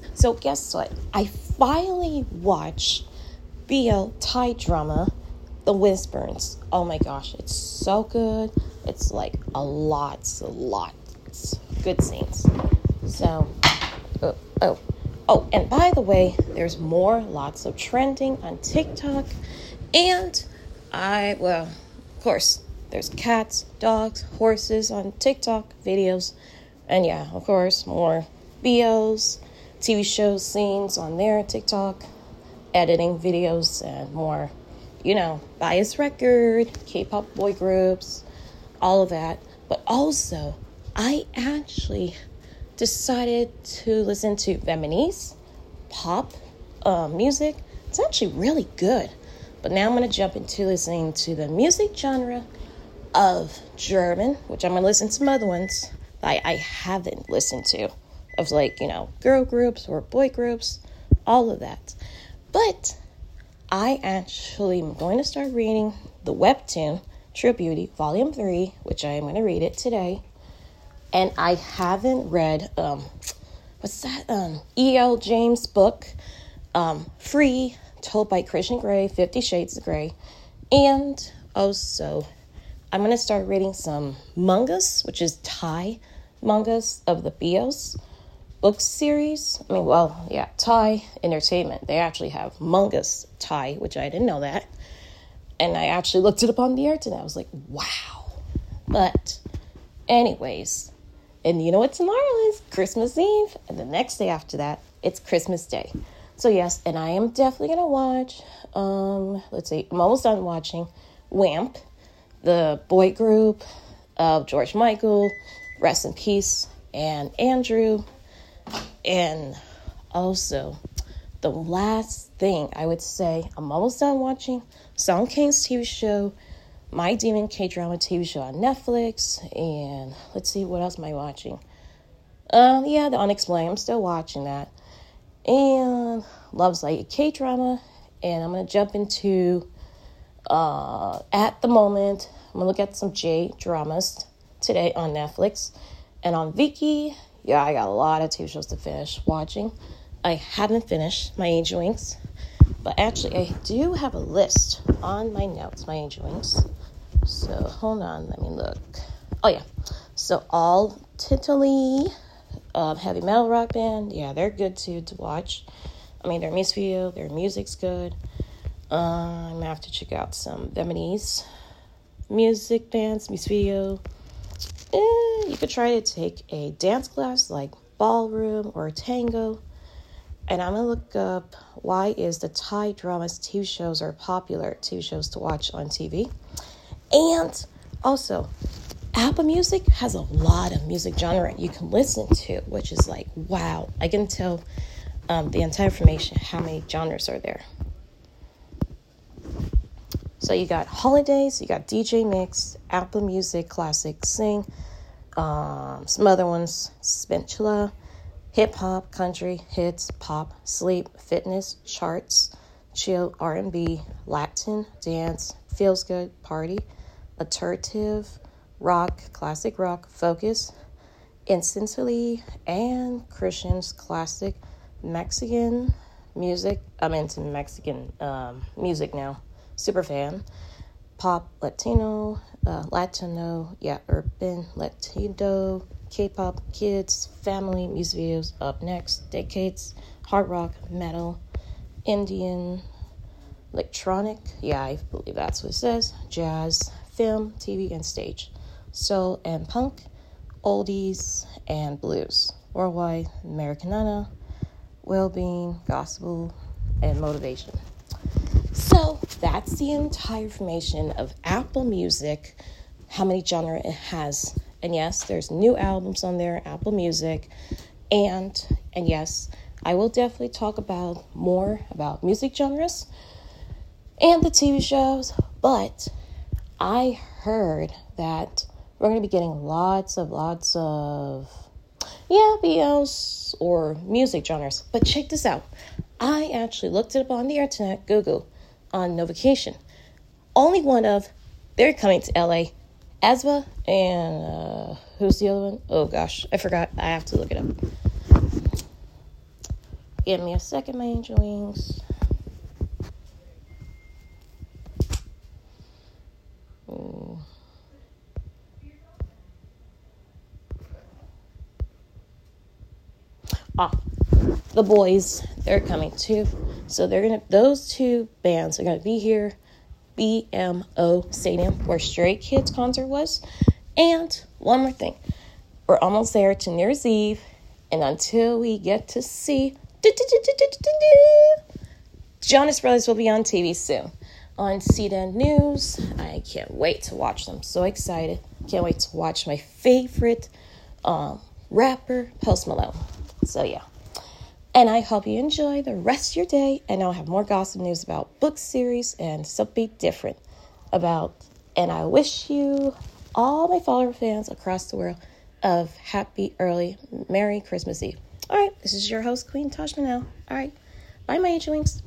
Wings. So guess what? I finally watched BL Thai drama, The Whispers. Oh my gosh, it's so good. It's like a lot good scenes. So, oh, and by the way, there's more lots of trending on TikTok. And of course, there's cats, dogs, horses on TikTok videos. And yeah, of course, more Beos, TV shows, scenes on their TikTok, editing videos, and more, bias record, K-pop boy groups, all of that. But also, I actually decided to listen to Vietnamese pop music. It's actually really good. But now I'm going to jump into listening to the music genre of German, which I'm going to listen to some other ones that I haven't listened to, of girl groups or boy groups, all of that. But I actually am going to start reading the webtoon, True Beauty, Volume 3, which I am going to read it today. And I haven't read, E.L. James' book, Free, told by Christian Grey, 50 Shades of Grey. And also, I'm going to start reading some mangas, which is Thai mangas of the Beos book series. Thai Entertainment. They actually have Mongoose Thai, which I didn't know that. And I actually looked it up on the internet. I was like, wow. But anyways, and what tomorrow is? Christmas Eve. And the next day after that, it's Christmas Day. So yes, and I am definitely going to watch, I'm almost done watching WAMP, the boy group of George Michael, rest in peace, and Andrew. And also, the last thing I would say, I'm almost done watching Song King's TV show, My Demon K-Drama TV show on Netflix, and what else am I watching? The Unexplained, I'm still watching that. And Loves Like a K-Drama. And I'm going to jump into, at the moment, I'm going to look at some J-dramas today on Netflix. And on Viki, I got a lot of TV shows to finish watching. I haven't finished my Angel Wings. But actually, I do have a list on my notes, my Angel Wings. So, hold on, let me look. Oh, yeah. So, all Titterly, heavy metal rock band, they're good to watch. Their music video, their music's good. I'm gonna have to check out some Vietnamese music bands, music video. You could try to take a dance class like ballroom or tango. And I'm gonna look up why is the Thai dramas TV shows are popular TV shows to watch on TV. And also, Apple Music has a lot of music genre you can listen to, which is wow. I can tell the entire information how many genres are there. So you got holidays, you got DJ Mix, Apple Music, Classic Sing, some other ones, Spintula, Hip Hop, Country, Hits, Pop, Sleep, Fitness, Charts, Chill, R&B, Latin, Dance, Feels Good, Party, Alternative, Rock, Classic Rock, Focus, Instantly, and Christian's Classic Mexican Music. I'm into Mexican music now. Super fan. Pop, Latino, urban, Latino, K-pop, kids, family, music videos, up next, decades, hard rock, metal, Indian, electronic, I believe that's what it says, jazz, film, TV, and stage. Soul and punk, oldies and blues, worldwide, Americana, well-being, gospel, and motivation. So that's the entire information of Apple Music, how many genre it has. And yes, there's new albums on there, Apple Music. And yes, I will definitely talk about more about music genres and the TV shows. But I heard that we're going to be getting lots of BLs or music genres. But check this out. I actually looked it up on the internet, Google, on no vacation. Only one of, they're coming to LA, Asba, and who's the other one? Oh gosh, I forgot. I have to look it up. Give me a second, my Angel Wings. Ooh. Ah, the boys, they're coming too. So those two bands are gonna be here. BMO Stadium, where Stray Kids concert was. And one more thing. We're almost there to New Year's Eve. And until we get to see Jonas Brothers will be on TV soon on CDN News. I can't wait to watch them. So excited. Can't wait to watch my favorite rapper, Post Malone. So yeah. And I hope you enjoy the rest of your day. And I'll have more gossip news about book series and something different about. And I wish you, all my follower fans across the world, of happy early Merry Christmas Eve. All right, this is your host, Queen Tasha Monell. All right, bye, my Angel Wings.